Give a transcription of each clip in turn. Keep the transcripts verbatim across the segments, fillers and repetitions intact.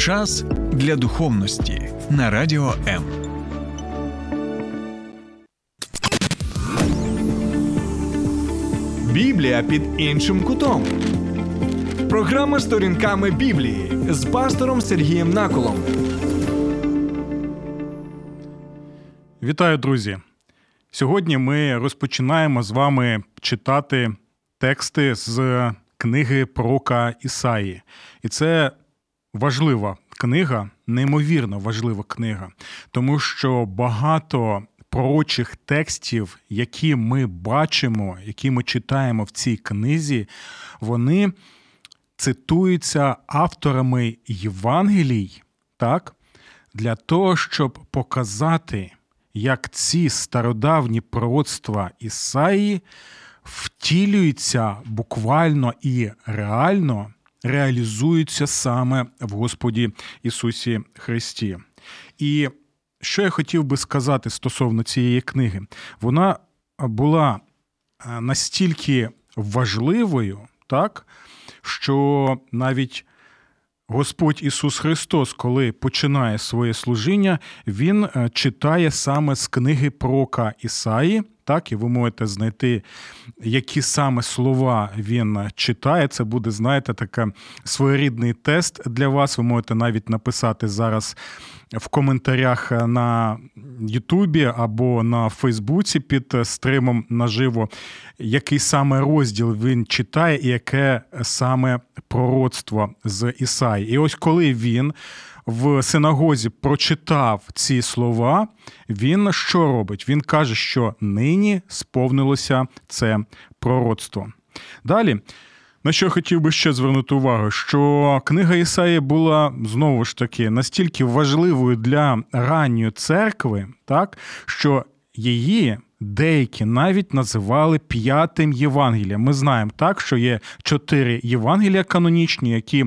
Час для духовності на Радіо М. Біблія під іншим кутом. Програма «Сторінками Біблії» з пастором Сергієм Наколом. Вітаю, друзі! Сьогодні ми розпочинаємо з вами читати тексти з книги пророка Ісаї. І це важлива книга, неймовірно важлива книга, тому що багато пророчих текстів, які ми бачимо, які ми читаємо в цій книзі, вони цитуються авторами Євангелій, так, для того, щоб показати, як ці стародавні пророцтва Ісаї втілюються буквально і реально, реалізуються саме в Господі Ісусі Христі. І що я хотів би сказати стосовно цієї книги? Вона була настільки важливою, так, що навіть Господь Ісус Христос, коли починає своє служіння, Він читає саме з книги пророка Ісаї, так, і ви можете знайти, які саме слова він читає. Це буде, знаєте, такий своєрідний тест для вас. Ви можете навіть написати зараз в коментарях на Ютубі або на Фейсбуці під стримом наживо, який саме розділ він читає і яке саме пророцтво з Ісаї. І ось коли він в синагозі прочитав ці слова, він що робить? Він каже, що нині сповнилося це пророцтво. Далі, на що хотів би ще звернути увагу, що книга Ісаї була, знову ж таки, настільки важливою для ранньої церкви, так, що її деякі навіть називали п'ятим Євангелієм. Ми знаємо, так, що є чотири Євангелія канонічні, які...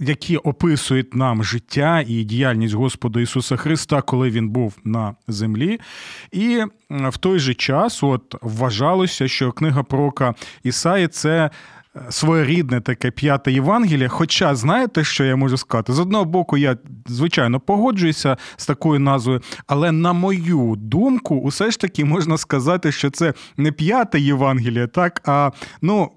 які описують нам життя і діяльність Господа Ісуса Христа, коли Він був на землі. І в той же час от, вважалося, що книга пророка Ісаї – це своєрідне таке п'яте Євангеліє. Хоча, знаєте, що я можу сказати? З одного боку, я, звичайно, погоджуюся з такою назвою, але, на мою думку, усе ж таки можна сказати, що це не п'яте Євангеліє, так, а, ну,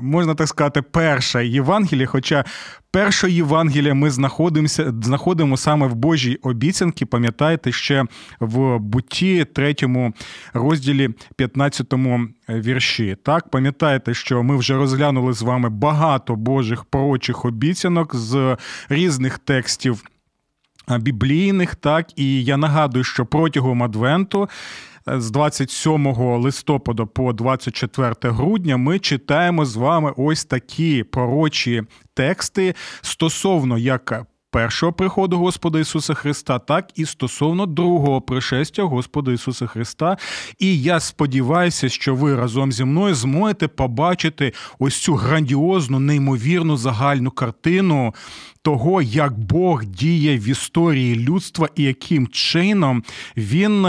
можна так сказати, перше Євангеліє, хоча перше Євангеліє ми знаходимося, знаходимо саме в Божій обіцянці, пам'ятаєте, ще в Бутті, третьому розділі, п'ятнадцятому вірші. Так, пам'ятаєте, що ми вже розглянули з вами багато Божих пророчих обіцянок з різних текстів біблійних, так, і я нагадую, що протягом Адвенту з двадцять сьомого листопада по двадцять четвертого грудня ми читаємо з вами ось такі пророчі тексти стосовно як першого приходу Господа Ісуса Христа, так і стосовно другого пришестя Господа Ісуса Христа. І я сподіваюся, що ви разом зі мною зможете побачити ось цю грандіозну, неймовірну загальну картину того, як Бог діє в історії людства і яким чином Він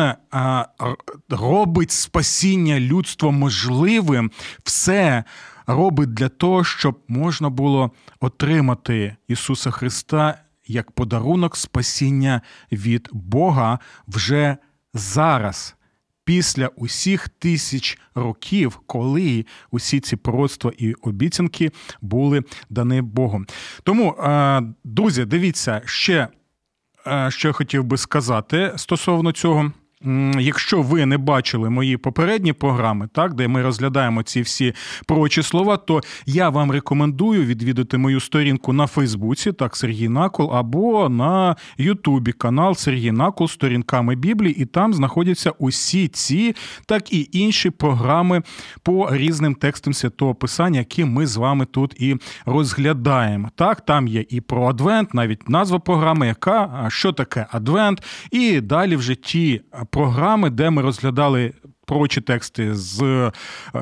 робить спасіння людства можливим, все робить для того, щоб можна було отримати Ісуса Христа як подарунок спасіння від Бога вже зараз, після усіх тисяч років, коли усі ці пророцтва і обіцянки були дані Богом. Тому, друзі, дивіться, ще, що я хотів би сказати стосовно цього. Якщо ви не бачили мої попередні програми, так, де ми розглядаємо ці всі пророчі слова, то я вам рекомендую відвідати мою сторінку на Фейсбуці, так, Сергій Накол, або на Ютубі канал Сергій Накол «Сторінками Біблії», і там знаходяться усі ці, так і інші програми по різним текстам Святого Писання, які ми з вами тут і розглядаємо. Так, там є і про Адвент, навіть назва програми, яка, що таке Адвент, і далі вже ті програми, де ми розглядали пророчі тексти з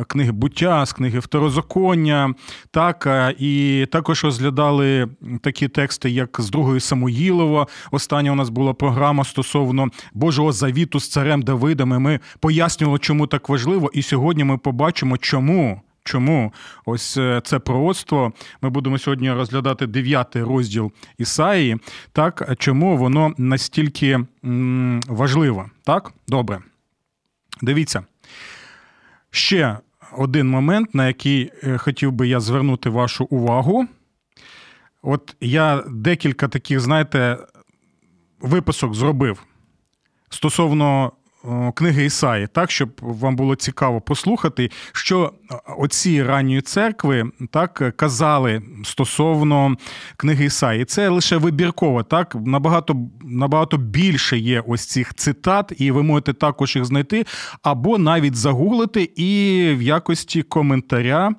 книги Буття, з книги Второзаконня, так, і також розглядали такі тексти, як з другої Самуїлова. Остання у нас була програма стосовно Божого завіту з царем Давидом, і ми пояснювали, чому так важливо, і сьогодні ми побачимо, чому Чому? Ось це пророцтво. Ми будемо сьогодні розглядати дев'ятий розділ Ісаї. Так, чому воно настільки м, важливо? Так? Добре. Дивіться. Ще один момент, на який хотів би я звернути вашу увагу. От я декілька таких, знаєте, виписок зробив стосовно книги Ісаї, так, щоб вам було цікаво послухати, що оці ранньої церкви так казали стосовно книги Ісаї. Це лише вибірково, так, набагато, набагато більше є ось цих цитат, і ви можете також їх знайти, або навіть загуглити і в якості коментаря,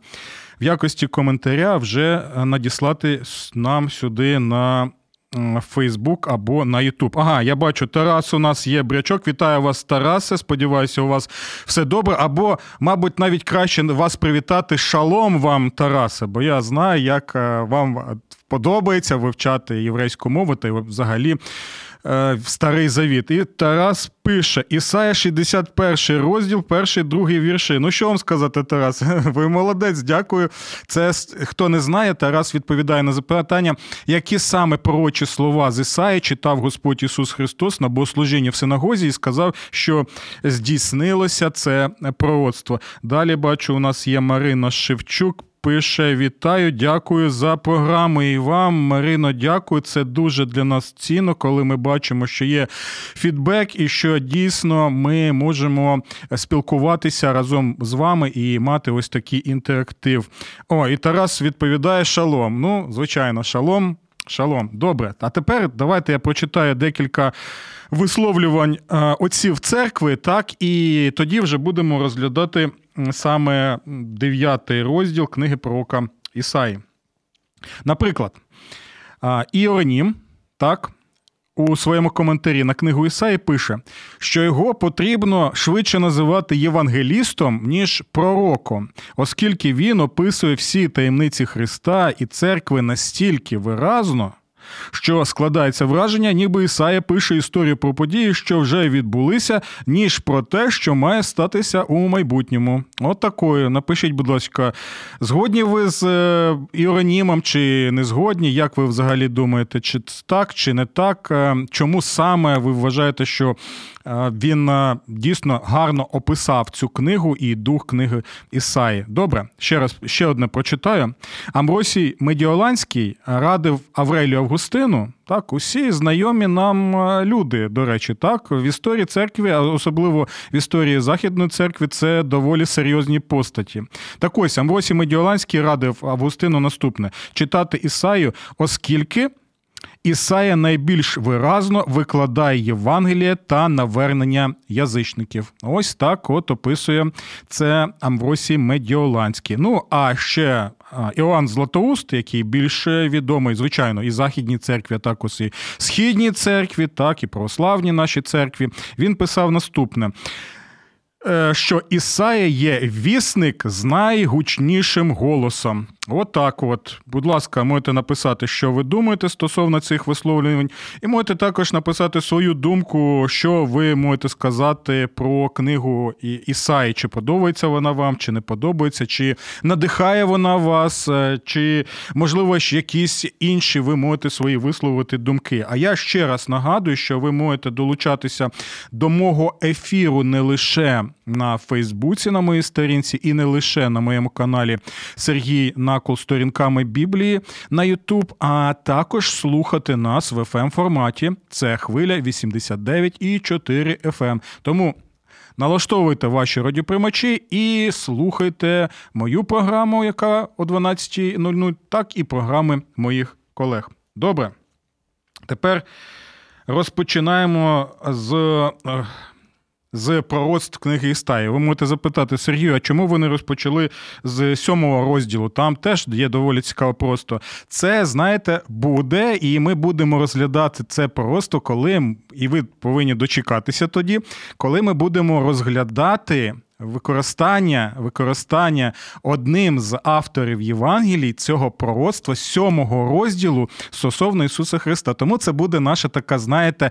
в якості коментаря вже надіслати нам сюди на Фейсбук або на Ютуб. Ага, я бачу, Тарас у нас є Брячок. Вітаю вас, Тарасе. Сподіваюся, у вас все добре. Або, мабуть, навіть краще вас привітати шалом вам, Тарасе, бо я знаю, як вам подобається вивчати єврейську мову та взагалі Старий Завіт. І Тарас пише, Ісая шістдесят перший розділ, перший, другий вірші. Ну, що вам сказати, Тарас? Ви молодець, дякую. Це, хто не знає, Тарас відповідає на запитання, які саме пророчі слова з Ісаї читав Господь Ісус Христос на богослужінні в синагозі і сказав, що здійснилося це пророцтво. Далі, бачу, у нас є Марина Шевчук, пише, вітаю, дякую за програму. І вам, Марино, дякую. Це дуже для нас цінно, коли ми бачимо, що є фідбек і що дійсно ми можемо спілкуватися разом з вами і мати ось такий інтерактив. О, і Тарас відповідає шалом. Ну, звичайно, шалом. Шалом. Добре. А тепер давайте я прочитаю декілька висловлювань отців церкви, так, і тоді вже будемо розглядати саме дев'ятий розділ книги пророка Ісаї. Наприклад, Іонім, так, у своєму коментарі на книгу Ісаї пише, що його потрібно швидше називати євангелістом, ніж пророком, оскільки він описує всі таємниці Христа і церкви настільки виразно, що складається враження, ніби Ісая пише історію про події, що вже відбулися, ніж про те, що має статися у майбутньому. От такою. Напишіть, будь ласка, згодні ви з Іронімом чи не згодні? Як ви взагалі думаєте, чи так, чи не так? Чому саме ви вважаєте, що він дійсно гарно описав цю книгу і дух книги Ісаї? Добре, ще раз, ще одне прочитаю. Амбросій Медіоланський радив Аврелію Августину, так, усі знайомі нам люди, до речі, так, в історії церкви, а особливо в історії Західної церкви, це доволі серйозні постаті. Так ось, Амбросій Медіоланський радив Августину наступне – читати Ісаю, оскільки Ісая найбільш виразно викладає Євангеліє та навернення язичників. Ось так от описує це Амвросій Медіоланський. Ну, а ще Іоанн Златоуст, який більш відомий, звичайно, і Західній церкві, а також і Східній церкві, так, і православній нашій церкві, він писав наступне, що Ісая є вісник з найгучнішим голосом. Отак от, от. Будь ласка, можете написати, що ви думаєте стосовно цих висловлювань. І можете також написати свою думку, що ви можете сказати про книгу Ісаї. Чи подобається вона вам, чи не подобається, чи надихає вона вас, чи, можливо, якісь інші ви можете свої висловити думки. А я ще раз нагадую, що ви можете долучатися до мого ефіру не лише на Фейсбуці, на моїй сторінці, і не лише на моєму каналі Сергій Накол сторінками Біблії на Ютуб, а також слухати нас в еф ем-форматі. Це хвиля вісімдесят дев'ять і чотири еф ем. Тому налаштовуйте ваші радіоприймачі і слухайте мою програму, яка о дванадцятій нуль нуль, так і програми моїх колег. Добре. Тепер розпочинаємо з... з пророцтв книги Ісаї. Ви можете запитати, Сергію, а чому вони розпочали з сьомого розділу? Там теж є доволі цікаво пророцтво. Це, знаєте, буде, і ми будемо розглядати це пророцтво, коли, і ви повинні дочекатися тоді, коли ми будемо розглядати використання, використання одним з авторів Євангелій цього пророцтва, сьомого розділу стосовно Ісуса Христа. Тому це буде наша така, знаєте,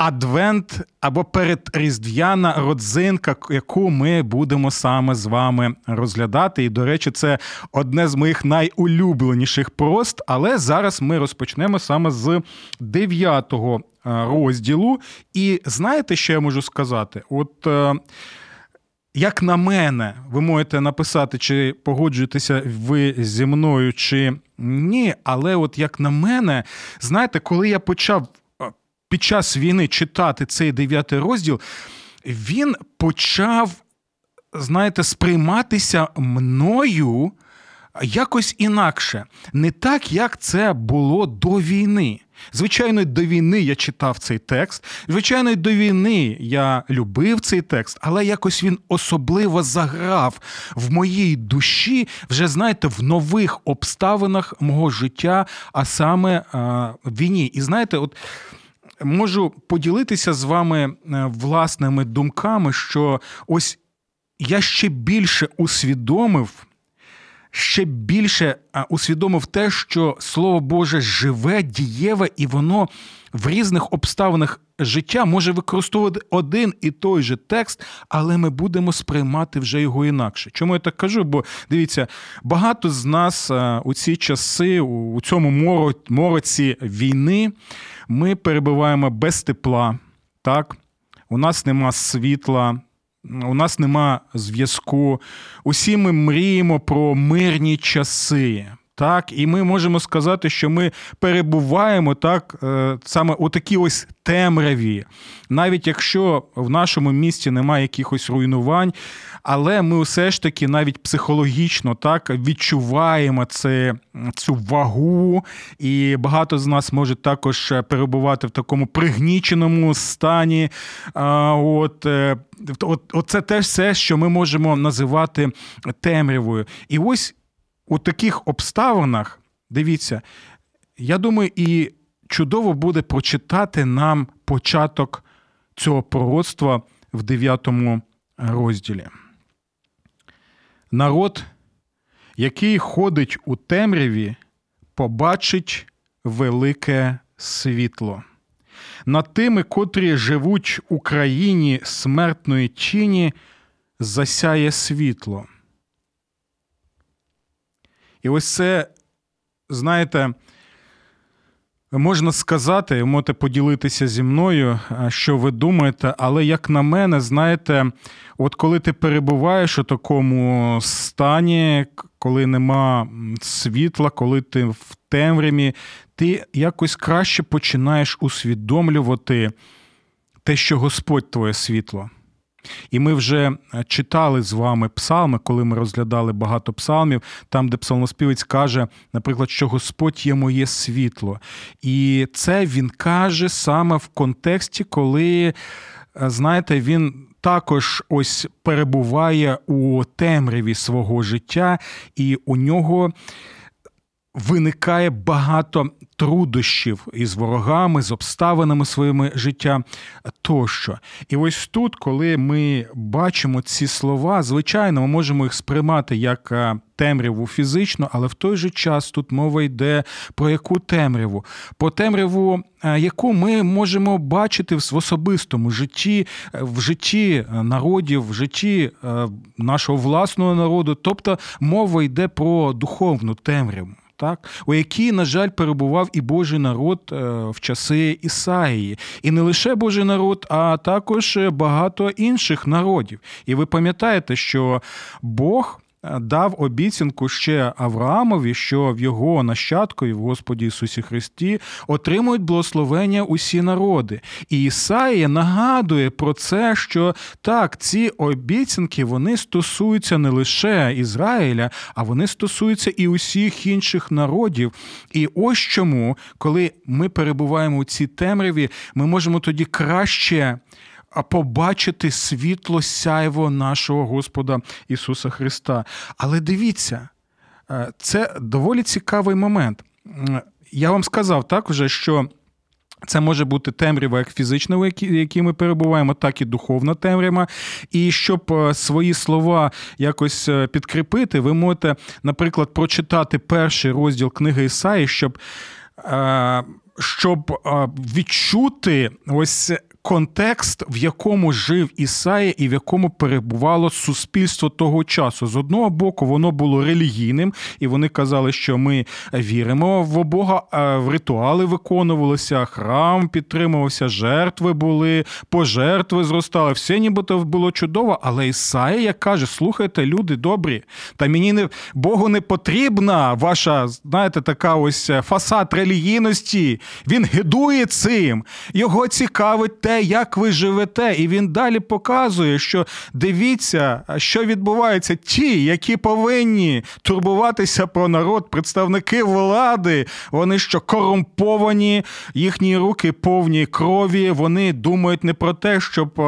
адвент або передріздвяна родзинка, яку ми будемо саме з вами розглядати. І, до речі, це одне з моїх найулюбленіших прост, але зараз ми розпочнемо саме з дев'ятого розділу. І знаєте, що я можу сказати? От... Як на мене, ви можете написати, чи погоджуєтеся ви зі мною, чи ні, але от як на мене, знаєте, коли я почав під час війни читати цей дев'ятий розділ, він почав, знаєте, сприйматися мною якось інакше. Не так, як це було до війни. Звичайно, до війни я читав цей текст, звичайно, до війни я любив цей текст, але якось він особливо заграв в моїй душі, вже, знаєте, в нових обставинах мого життя, а саме в війні. І, знаєте, от можу поділитися з вами власними думками, що ось я ще більше усвідомив, ще більше усвідомив те, що Слово Боже живе, дієве, і воно в різних обставинах життя може використовувати один і той же текст, але ми будемо сприймати вже його інакше. Чому я так кажу? Бо, дивіться, багато з нас у ці часи, у цьому мороці війни, ми перебуваємо без тепла, так? У нас нема світла, у нас нема зв'язку. Усі ми мріємо про мирні часи. Так? І ми можемо сказати, що ми перебуваємо так, саме у такій ось темряві. Навіть якщо в нашому місті немає якихось руйнувань, але ми все ж таки навіть психологічно так, відчуваємо це, цю вагу. І багато з нас може також перебувати в такому пригніченому стані. От, от, от це теж все, що ми можемо називати темрявою. І ось у таких обставинах, дивіться, я думаю, і чудово буде прочитати нам початок цього пророцтва в дев'ятому розділі. Народ, який ходить у темряві, побачить велике світло. Над тими, котрі живуть у країні смертної тіні, засяє світло. І ось це, знаєте, можна сказати, можете поділитися зі мною, що ви думаєте, але як на мене, знаєте, от коли ти перебуваєш у такому стані, коли нема світла, коли ти в темряві, ти якось краще починаєш усвідомлювати те, що Господь твоє світло. І ми вже читали з вами псалми, коли ми розглядали багато псалмів, там, де псалмоспівець каже, наприклад, що Господь є моє світло. І це він каже саме в контексті, коли, знаєте, він також ось перебуває у темряві свого життя, і у нього виникає багато труднощів із ворогами, з обставинами своїми життя тощо. І ось тут, коли ми бачимо ці слова, звичайно, ми можемо їх сприймати як темряву фізично, але в той же час тут мова йде про яку темряву? Про темряву, яку ми можемо бачити в особистому житті, в житті народів, в житті нашого власного народу. Тобто мова йде про духовну темряву. Так? У якій, на жаль, перебував і Божий народ в часи Ісаї. І не лише Божий народ, а також багато інших народів. І ви пам'ятаєте, що Бог дав обіцянку ще Авраамові, що в його нащадкові, в Господі Ісусі Христі, отримують благословення усі народи. І Ісаїя нагадує про це, що так, ці обіцянки, вони стосуються не лише Ізраїля, а вони стосуються і усіх інших народів. І ось чому, коли ми перебуваємо у цій темряві, ми можемо тоді краще а побачити світло сяйво нашого Господа Ісуса Христа. Але дивіться, це доволі цікавий момент. Я вам сказав так уже, що це може бути темрява як фізична, в якій ми перебуваємо, так і духовна темрява. І щоб свої слова якось підкріпити, ви можете, наприклад, прочитати перший розділ книги Ісаї, щоб, щоб відчути ось контекст, в якому жив Ісая і в якому перебувало суспільство того часу. З одного боку, воно було релігійним, і вони казали, що ми віримо в Бога, ритуали виконувалися, храм підтримувався, жертви були, пожертви зростали. Все нібито було чудово, але Ісая, як каже, слухайте, люди добрі, та мені не, Богу не потрібна ваша, знаєте, така ось фасад релігійності. Він гидує цим. Його цікавить те, як ви живете. І він далі показує, що дивіться, що відбувається. Ті, які повинні турбуватися про народ, представники влади, вони що, корумповані, їхні руки повні крові, вони думають не про те, щоб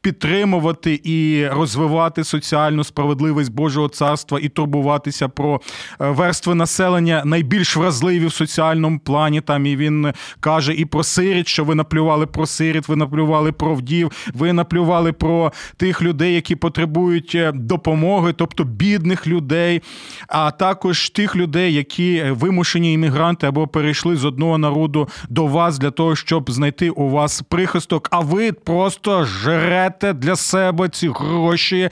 підтримувати і розвивати соціальну справедливість Божого царства і турбуватися про верстви населення найбільш вразливі в соціальному плані. Там і він каже і про сиріт, що ви наплювали про сиріт, ви наплювали про вдів, ви наплювали про тих людей, які потребують допомоги, тобто бідних людей, а також тих людей, які вимушені іммігранти або перейшли з одного народу до вас для того, щоб знайти у вас прихисток, а ви просто жрете для себе ці гроші,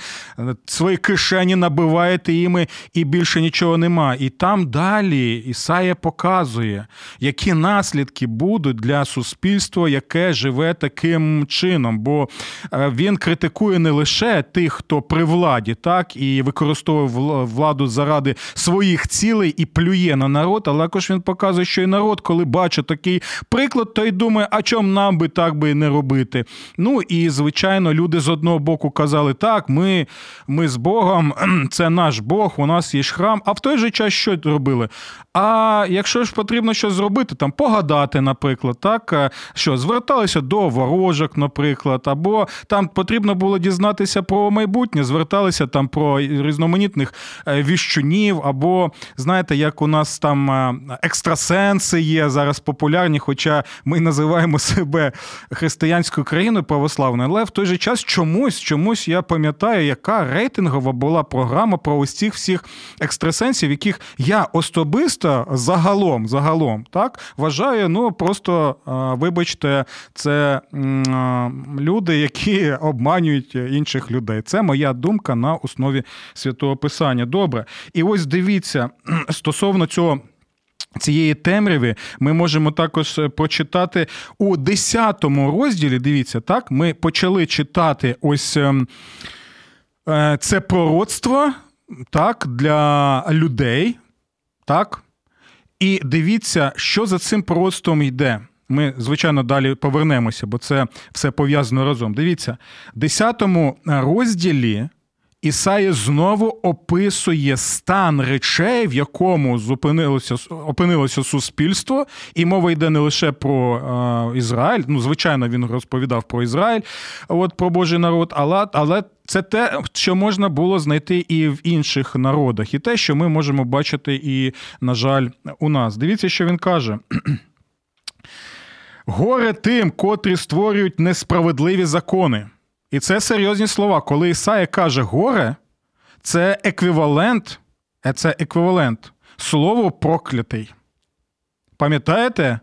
свої кишені набиваєте іми і більше нічого нема. І там далі Ісая показує, які наслідки будуть для суспільства, яке живе таким чином. Бо він критикує не лише тих, хто при владі, так, і використовує владу заради своїх цілей і плює на народ, але також він показує, що і народ, коли бачить такий приклад, то й думає, а чом нам би так би не робити. Ну і, звичайно, люди з одного боку казали, так, ми, ми з Богом, це наш Бог, у нас є храм, а в той же час що робили? А якщо ж потрібно щось зробити, там погадати, наприклад, так, що зверталися до ворожок, наприклад, або там потрібно було дізнатися про майбутнє, зверталися там про різноманітних віщунів, або, знаєте, як у нас там екстрасенси є зараз популярні, хоча ми називаємо себе християнською країною православною, але в той же час чомусь, чомусь я пам'ятаю, яка рейтингова була програма про ось цих всіх екстрасенсів, яких я особисто загалом, загалом, так, вважаю, ну, просто, вибачте, це люди, які обманюють інших людей. Це моя думка на основі Святого Писання. Добре. І ось дивіться, стосовно цього цієї темряви ми можемо також прочитати у десятому розділі, дивіться, так, ми почали читати ось це пророцтво, так, для людей, так, і дивіться, що за цим пророцтвом йде. Ми, звичайно, далі повернемося, бо це все пов'язано разом. Дивіться, в десятому розділі Ісая знову описує стан речей, в якому зупинилося, опинилося суспільство, і мова йде не лише про е, Ізраїль, ну, звичайно, він розповідав про Ізраїль, от, про Божий народ, але, але це те, що можна було знайти і в інших народах, і те, що ми можемо бачити і, на жаль, у нас. Дивіться, що він каже. «Горе тим, котрі створюють несправедливі закони». І це серйозні слова. Коли Ісая каже «горе», це еквівалент, це еквівалент слову «проклятий». Пам'ятаєте?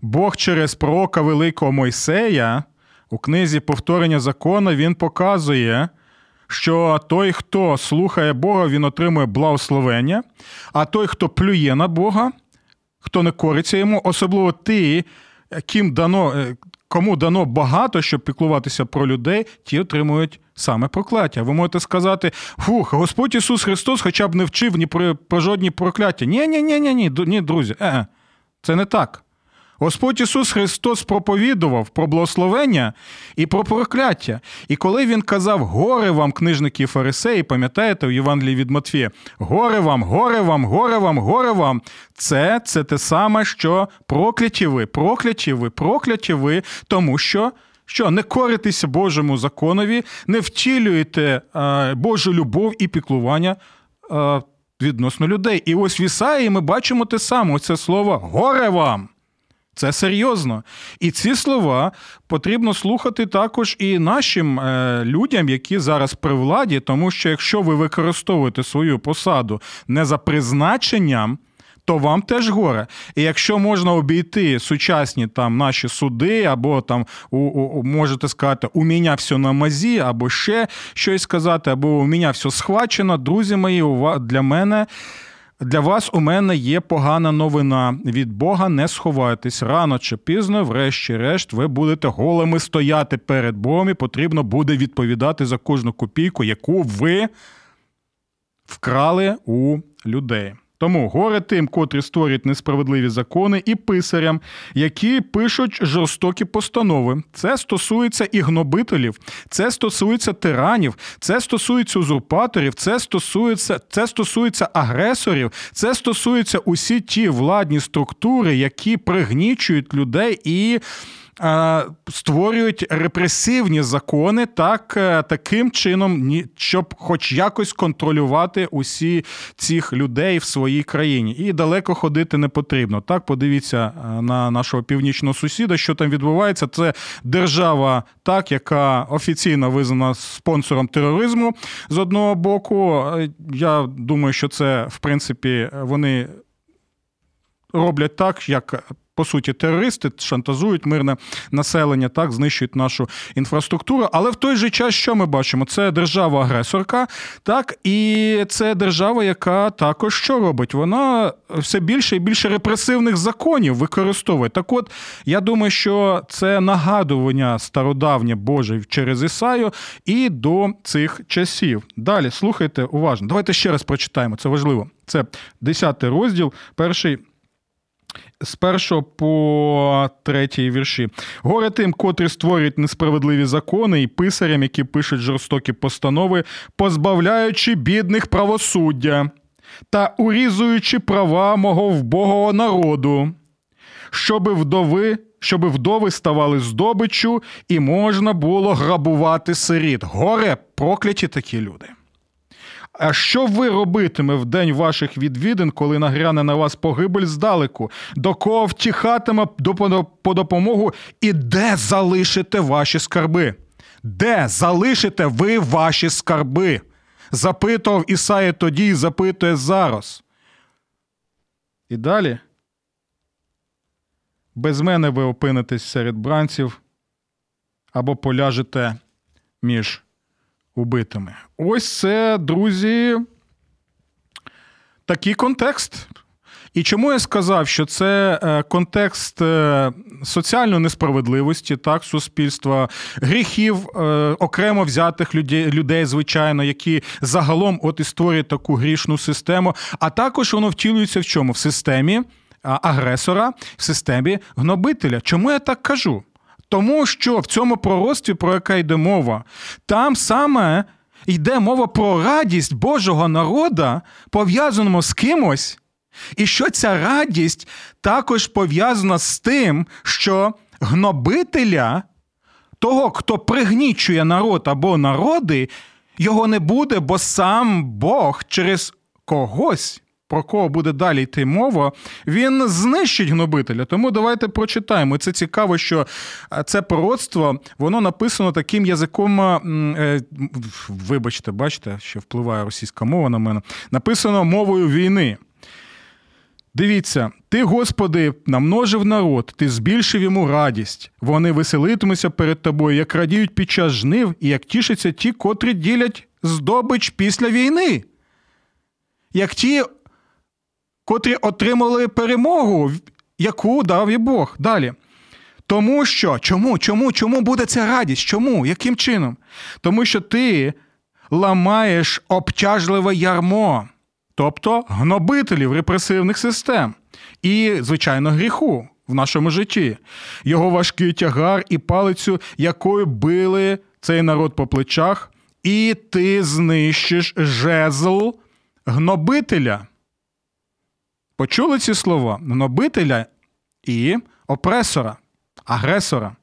Бог через пророка великого Мойсея у книзі «Повторення закону» він показує, що той, хто слухає Бога, він отримує благословення, а той, хто плює на Бога, хто не кориться йому, особливо ті, ким дано... Кому дано багато, щоб піклуватися про людей, ті отримують саме прокляття. Ви можете сказати, фух, Господь Ісус Христос хоча б не вчив ні про, про жодні прокляття. Ні-ні-ні, ні, друзі, е-е, це не так. Господь Ісус Христос проповідував про благословення і про прокляття. І коли Він казав «горе вам, книжники і фарисеї», пам'ятаєте в Євангелії від Матфія, «горе вам, горе вам, горе вам, горе вам», це, це те саме, що «прокляті ви, прокляті ви, прокляті ви», тому що Що, не коритеся Божому законові, не втілюєте е, Божу любов і піклування е, відносно людей. І ось в Ісаї ми бачимо те саме, це слово «горе вам». Це серйозно. І ці слова потрібно слухати також і нашим е, людям, які зараз при владі, тому що якщо ви використовуєте свою посаду не за призначенням, то вам теж горе. І якщо можна обійти сучасні там наші суди, або там у, у, можете сказати, у мене все на мазі, або ще щось сказати, або у мене все схвачено, друзі мої, для мене, для вас у мене є погана новина. Від Бога не сховайтесь. Рано чи пізно, врешті-решт, ви будете голими стояти перед Богом, і потрібно буде відповідати за кожну копійку, яку ви вкрали у людей. Тому горе тим, котрі створюють несправедливі закони, і писарям, які пишуть жорстокі постанови. Це стосується і гнобителів, це стосується тиранів, це стосується узурпаторів, це стосується, це стосується агресорів, це стосується усі ті владні структури, які пригнічують людей і е, створюють репресивні закони так, е, таким чином, щоб хоч якось контролювати усі цих людей в своїй країні. І далеко ходити не потрібно. Так, подивіться на нашого північного сусіда, що там відбувається. Це держава, так, яка офіційно визнана спонсором тероризму з одного боку. Я думаю, що це, в принципі, вони роблять так, як, по суті, терористи шантажують мирне населення, так, знищують нашу інфраструктуру. Але в той же час, що ми бачимо? Це держава-агресорка, так, і це держава, яка також що робить? Вона все більше і більше репресивних законів використовує. Так от, я думаю, що це нагадування стародавнє Боже через Ісаю і до цих часів. Далі, слухайте уважно. Давайте ще раз прочитаємо, це важливо. Це десятий розділ, перший з першого по третій вірші. «Горе тим, котрі створюють несправедливі закони, і писарям, які пишуть жорстокі постанови, позбавляючи бідних правосуддя та урізуючи права мого вбогого народу, щоби вдови, щоби вдови ставали здобиччю і можна було грабувати сиріт». Горе, прокляті такі люди! А що ви робитиме в день ваших відвідин, коли нагряне на вас погибель здалеку? До кого втіхатиме по допомогу? І де залишите ваші скарби? Де залишите ви ваші скарби? Запитував Ісая тоді і запитує зараз. І далі. Без мене ви опинитесь серед бранців або поляжете між убитими. Ось це, друзі, такий контекст. І чому я сказав, що це контекст соціальної несправедливості, так, суспільства, гріхів окремо взятих людей, людей, звичайно, які загалом от і створюють таку грішну систему, а також воно втілюється в чому? В системі агресора, в системі гнобителя. Чому я так кажу? Тому що в цьому пророцтві, про яке йде мова, там саме йде мова про радість Божого народу, пов'язану з кимось, і що ця радість також пов'язана з тим, що гнобителя, того, хто пригнічує народ або народи, його не буде, бо сам Бог через когось, про кого буде далі йти мова, він знищить гнобителя. Тому давайте прочитаємо. Це цікаво, що це пророцтво, воно написано таким язиком, вибачте, бачите, ще впливає російська мова на мене, написано мовою війни. Дивіться, ти, Господи, намножив народ, ти збільшив йому радість. Вони веселитимуться перед тобою, як радіють під час жнив, і як тішаться ті, котрі ділять здобич після війни. Як ті, котрі отримали перемогу, яку дав і Бог. Далі. Тому що, чому, чому, чому буде ця радість? Чому? Яким чином? Тому що ти ламаєш обтяжливе ярмо, тобто гнобителів репресивних систем і, звичайно, гріху в нашому житті. Його важкий тягар і палицю, якою били цей народ по плечах, і ти знищиш жезл гнобителя. Почули ці слова? Гнобителя і опресора, агресора.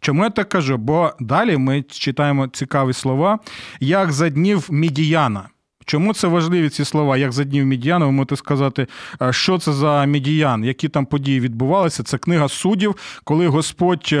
Чому я так кажу? Бо далі ми читаємо цікаві слова, як за днів Мідіяна. Чому це важливі ці слова, як за днів Мідіяна? Ви можете сказати, що це за Мідіян, які там події відбувалися. Це книга суддів, коли Господь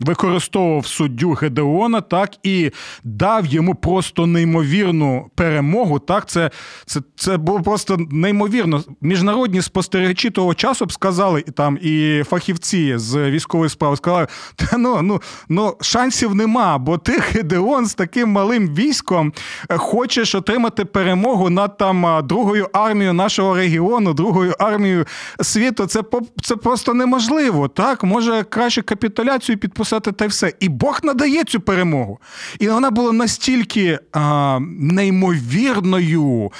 використовував суддю Гедеона, так, і дав йому просто неймовірну перемогу, так, це, це, це було просто неймовірно. Міжнародні спостерігачі того часу б сказали, там, і фахівці з військової справи сказали, та ну, ну, ну, шансів нема, бо ти, Гедеон, з таким малим військом хочеш отримати перемогу над, там, другою армією нашого регіону, другою армією світу, це, це просто неможливо, так, може краще капітуляцію підписати, та й все. І Бог надає цю перемогу. І вона була настільки а, неймовірною,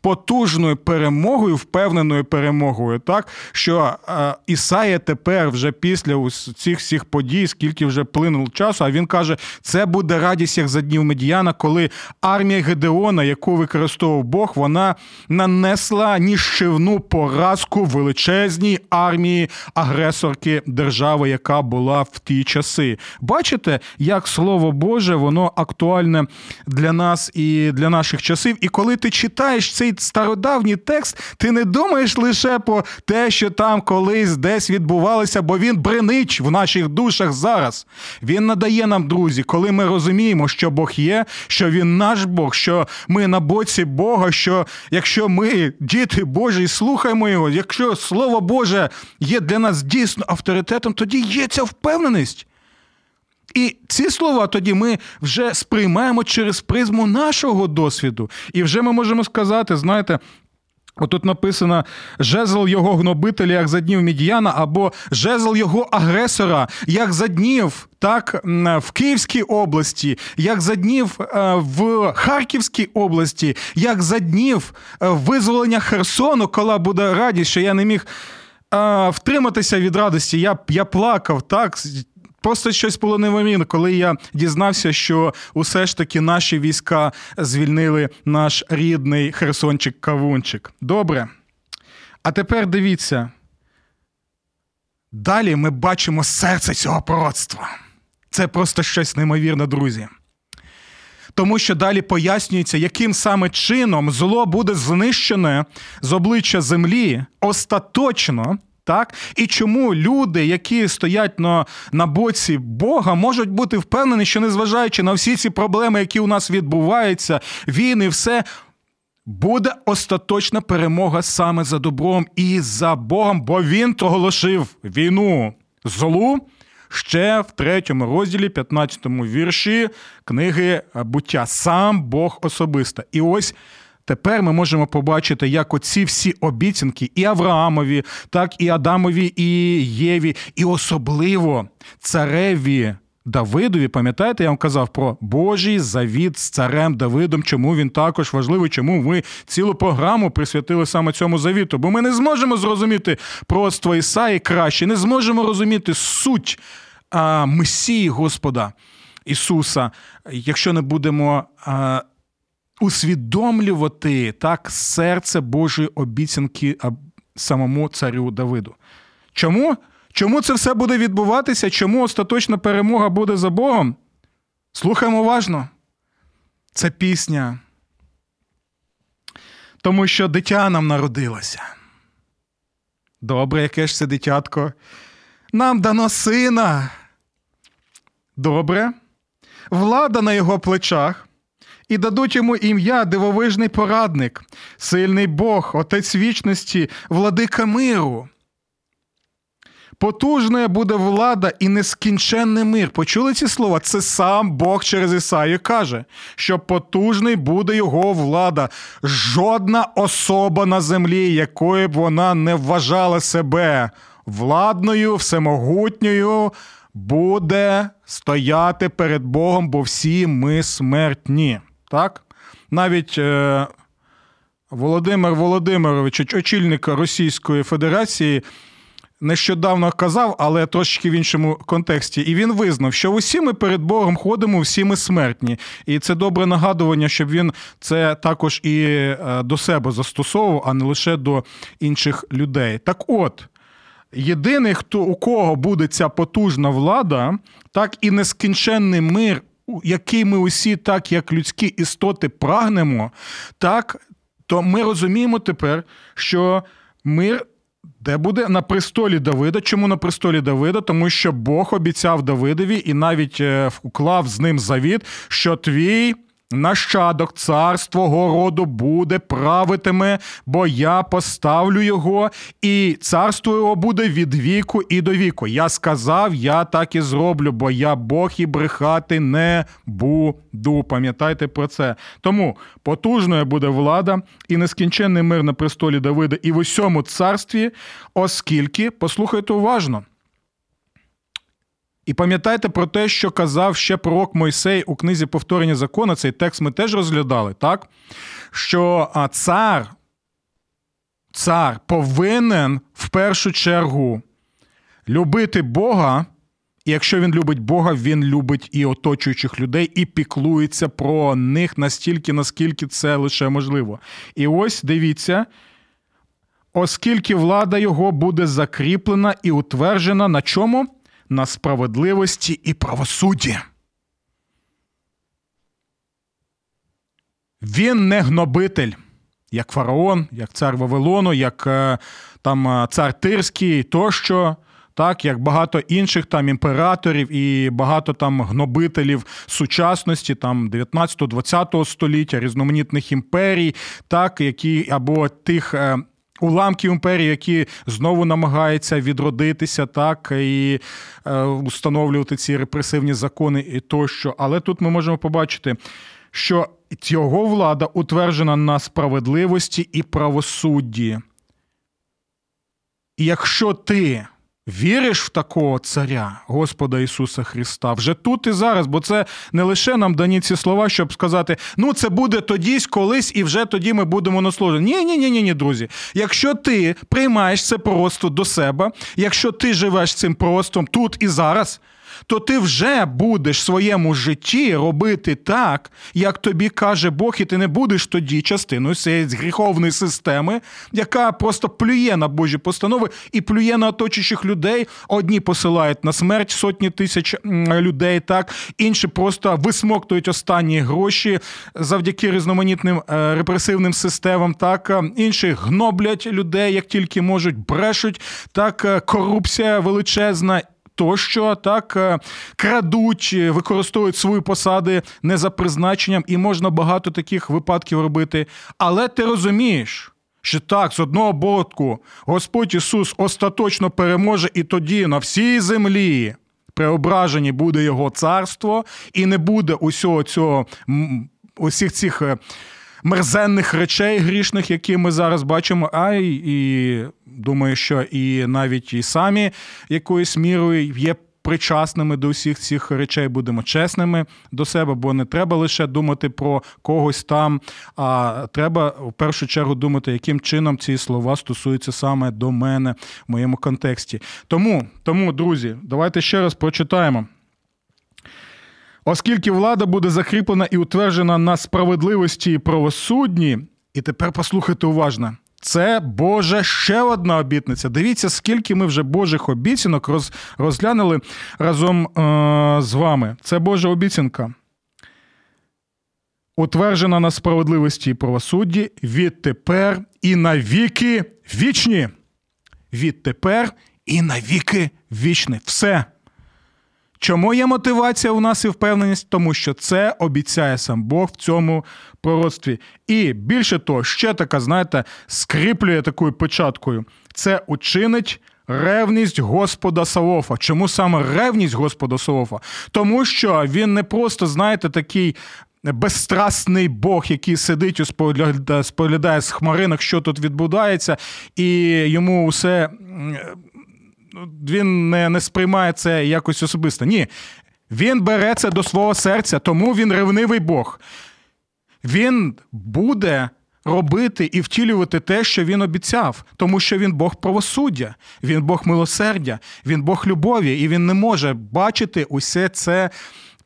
потужною перемогою, впевненою перемогою, так, що а, Ісая тепер вже після цих всіх подій, скільки вже плинув часу, а він каже, це буде радість як за днів Медіяна, коли армія Гедеона, яку використовував Бог, вона нанесла нищівну поразку величезній армії агресорки держави, яка була в ті часи. Бачите, як Слово Боже, воно актуальне для нас і для наших часів. І коли ти читаєш цей стародавній текст, ти не думаєш лише про те, що там колись десь відбувалося, бо він бринить в наших душах зараз. Він надає нам, друзі, коли ми розуміємо, що Бог є, що Він наш Бог, що ми на боці Бога, що якщо ми, діти Божі, слухаємо Його, якщо Слово Боже є для нас дійсно авторитетом, тоді є ця впевненість. І ці слова тоді ми вже сприймаємо через призму нашого досвіду. І вже ми можемо сказати, знаєте, отут написано «Жезл його гнобителя, як за днів Мід'яна», або «Жезл його агресора, як за днів». Так, в Київській області, як за днів в Харківській області, як за днів визволення Херсону, коли буде радість, що я не міг втриматися від радості, я, я плакав, так, просто щось було невимірно, коли я дізнався, що усе ж таки наші війська звільнили наш рідний Херсончик-Кавунчик. Добре. А тепер дивіться. Далі ми бачимо серце цього пророцтва. Це просто щось неймовірне, друзі. Тому що далі пояснюється, яким саме чином зло буде знищене з обличчя землі остаточно, так? І чому люди, які стоять на, на боці Бога, можуть бути впевнені, що незважаючи на всі ці проблеми, які у нас відбуваються, війни, все, буде остаточна перемога саме за добром і за Богом, бо Він проголошив війну злу ще в третьому розділі, п'ятнадцятому вірші книги «Буття». Сам Бог особисто. І ось тепер ми можемо побачити, як оці всі обіцянки і Авраамові, так і Адамові, і Єві, і особливо цареві Давидові, пам'ятаєте, я вам казав про Божий завіт з царем Давидом, чому він також важливий, чому ми цілу програму присвятили саме цьому завіту, бо ми не зможемо зрозуміти пророцтво Ісаї краще, не зможемо розуміти суть а, Месії Господа Ісуса, якщо не будемо а, усвідомлювати так серце Божої обіцянки самому царю Давиду. Чому? Чому це все буде відбуватися? Чому остаточна перемога буде за Богом? Слухаємо уважно. Це пісня. Тому що дитя нам народилося. Добре, яке ж це дитятко? Нам дано сина. Добре. Влада на його плечах. І дадуть йому ім'я дивовижний порадник, сильний Бог, Отець вічності, владика миру. Потужна буде влада і нескінченний мир. Почули ці слова? Це сам Бог через Ісаю каже, що потужний буде його влада. Жодна особа на землі, якою б вона не вважала себе владною, всемогутньою, буде стояти перед Богом, бо всі ми смертні. Так? Навіть е, Володимир Володимирович, очільник Російської Федерації, нещодавно казав, але трошечки в іншому контексті, і він визнав, що усі ми перед Богом ходимо, всі ми смертні. І це добре нагадування, щоб він це також і до себе застосовував, а не лише до інших людей. Так от, єдиний, хто, у кого буде ця потужна влада, так і нескінченний мир, який ми усі, так як людські істоти, прагнемо, так, то ми розуміємо тепер, що мир де буде на престолі Давида. Чому на престолі Давида? Тому що Бог обіцяв Давидові і навіть уклав з ним завіт, що твій нащадок, цар з твого роду буде, правитиме, бо я поставлю його, і царство його буде від віку і до віку. Я сказав, я так і зроблю, бо я Бог і брехати не буду. Пам'ятайте про це. Тому потужною буде влада і нескінченний мир на престолі Давида і в усьому царстві, оскільки, послухайте уважно, і пам'ятайте про те, що казав ще пророк Мойсей у книзі «Повторення закону», цей текст ми теж розглядали, так? Що цар, цар повинен в першу чергу любити Бога, і якщо він любить Бога, він любить і оточуючих людей, і піклується про них настільки, наскільки це лише можливо. І ось, дивіться, оскільки влада його буде закріплена і утверджена на чому? На справедливості і правосудді. Він не гнобитель, як фараон, як цар Вавилону, як там цар Тирський тощо, так, як багато інших там імператорів і багато там гнобителів сучасності, там дев'ятнадцятого-двадцятого століття, різноманітних імперій, так, які або тих уламки імперії, які знову намагаються відродитися, так, і е, установлювати ці репресивні закони і тощо. Але тут ми можемо побачити, що його влада утверджена на справедливості і правосудді. І якщо ти віриш в такого царя, Господа Ісуса Христа, вже тут і зараз, бо це не лише нам дані ці слова, щоб сказати, ну це буде тодісь, колись, і вже тоді ми будемо наслужені. Ні-ні-ні, друзі. Якщо ти приймаєш це пророцтво до себе, якщо ти живеш цим пророцтвом тут і зараз, то ти вже будеш в своєму житті робити так, як тобі каже Бог, і ти не будеш тоді частиною цієї гріховної системи, яка просто плює на Божі постанови і плює на оточуючих людей. Одні посилають на смерть сотні тисяч людей, так, інші просто висмоктують останні гроші завдяки різноманітним репресивним системам, так, інші гноблять людей, як тільки можуть, брешуть, так, корупція величезна, тощо, так, крадуть, використовують свої посади не за призначенням, і можна багато таких випадків робити. Але ти розумієш, що так, з одного боку, Господь Ісус остаточно переможе, і тоді на всій землі преображені буде Його царство, і не буде усього цього, усіх цих мерзенних речей грішних, які ми зараз бачимо, а й, і, думаю, що і навіть і самі якоюсь мірою є причасними до всіх цих речей, будемо чесними до себе, бо не треба лише думати про когось там, а треба в першу чергу думати, яким чином ці слова стосуються саме до мене в моєму контексті. Тому, тому, друзі, давайте ще раз прочитаємо. Оскільки влада буде закріплена і утверджена на справедливості і правосудні, і тепер послухайте уважно, це, Боже, ще одна обітниця. Дивіться, скільки ми вже Божих обіцянок розглянули разом е- з вами. Це Божа обіцянка, утверджена на справедливості і правосудді, відтепер і навіки вічні. Відтепер і навіки вічні. Все. Чому є мотивація у нас і впевненість? Тому що це обіцяє сам Бог в цьому пророцтві. І більше того, ще така, знаєте, скріплює такою печаткою. Це учинить ревність Господа Савофа. Чому саме ревність Господа Савофа? Тому що він не просто, знаєте, такий безстрасний Бог, який сидить, споглядає з хмаринок, що тут відбувається, і йому усе... Він не, не сприймає це якось особисто. Ні, він бере це до свого серця, тому він ревнивий Бог. Він буде робити і втілювати те, що він обіцяв, тому що він Бог правосуддя, він Бог милосердя, він Бог любові, і він не може бачити усе це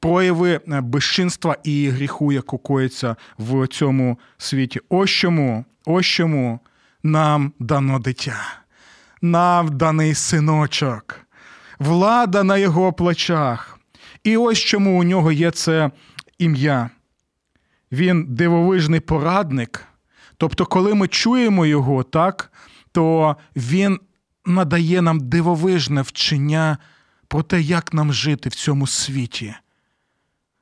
прояви безчинства і гріху, яку коїться в цьому світі. Ось чому, ось чому нам дано дитя. Нам даний синочок, влада на його плечах. І ось чому у нього є це ім'я. Він дивовижний порадник. Тобто, коли ми чуємо його, так, то він надає нам дивовижне вчення про те, як нам жити в цьому світі,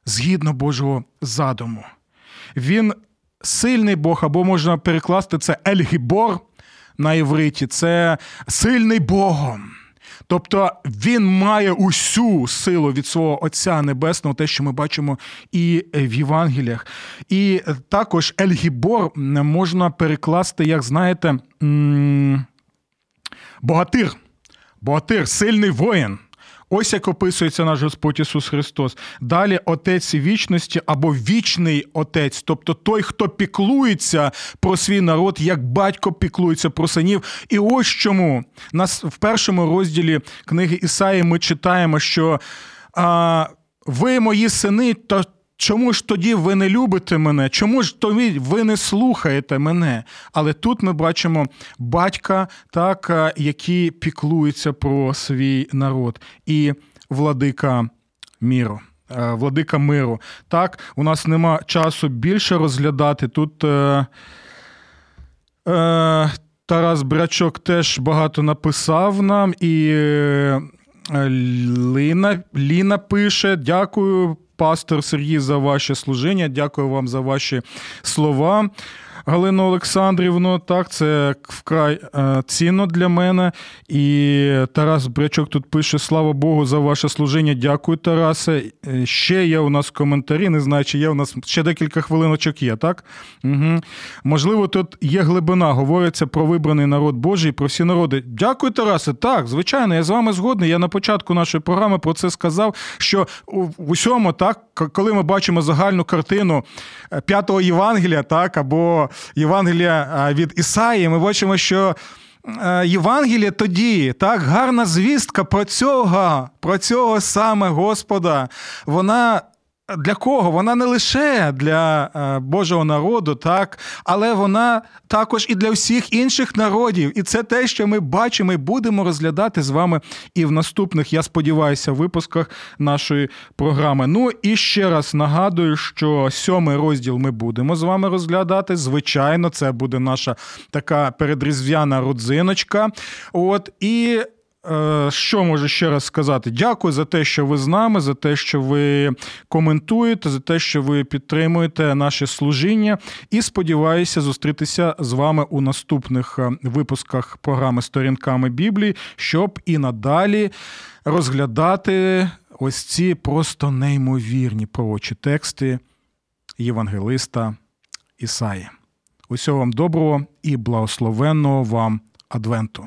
згідно Божого задуму. Він сильний Бог, або можна перекласти це Ель-Гібор на івриті, це сильний Богом. Тобто він має усю силу від свого Отця Небесного, те, що ми бачимо і в Євангеліях. І також Ель-Гібор можна перекласти, як знаєте, богатир, богатир, сильний воїн. Ось як описується наш Господь Ісус Христос. Далі Отець вічності або вічний Отець, тобто той, хто піклується про свій народ, як батько піклується про синів. І ось чому нас в першому розділі книги Ісаї ми читаємо, що а, «Ви, мої сини, то чому ж тоді ви не любите мене? Чому ж тоді ви не слухаєте мене?» Але тут ми бачимо батька, так, який піклується про свій народ. І владика миру. Владика миру. Так, у нас нема часу більше розглядати. Тут е, е, Тарас Брячок теж багато написав нам. І е, Ліна, Ліна пише, дякую, пастор Сергій, за ваше служіння, дякую вам за ваші слова. Галина Олександрівна, так, це вкрай е, цінно для мене. І Тарас Брячок тут пише, слава Богу, за ваше служіння, дякую, Тарасе. Ще є у нас коментарі, не знаю, чи є у нас, ще декілька хвилиночок є, так? Угу. Можливо, тут є глибина, говориться про вибраний народ Божий, про всі народи. Дякую, Тарасе, так, звичайно, я з вами згодний, я на початку нашої програми про це сказав, що в усьому, так, коли ми бачимо загальну картину п'ятого Євангелія, так, або Євангелія від Ісаї, ми бачимо, що Євангеліє тоді, так, гарна звістка про цього, про цього саме Господа, вона для кого? Вона не лише для Божого народу, так, але вона також і для всіх інших народів. І це те, що ми бачимо і будемо розглядати з вами і в наступних, я сподіваюся, випусках нашої програми. Ну і ще раз нагадую, що сьомий розділ ми будемо з вами розглядати. Звичайно, це буде наша така передріздвяна родзиночка. От, і... Що можу ще раз сказати? Дякую за те, що ви з нами, за те, що ви коментуєте, за те, що ви підтримуєте наше служіння. І сподіваюся зустрітися з вами у наступних випусках програми «Сторінками Біблії», щоб і надалі розглядати ось ці просто неймовірні пророчі тексти євангелиста Ісаї. Усього вам доброго і благословенного вам Адвенту!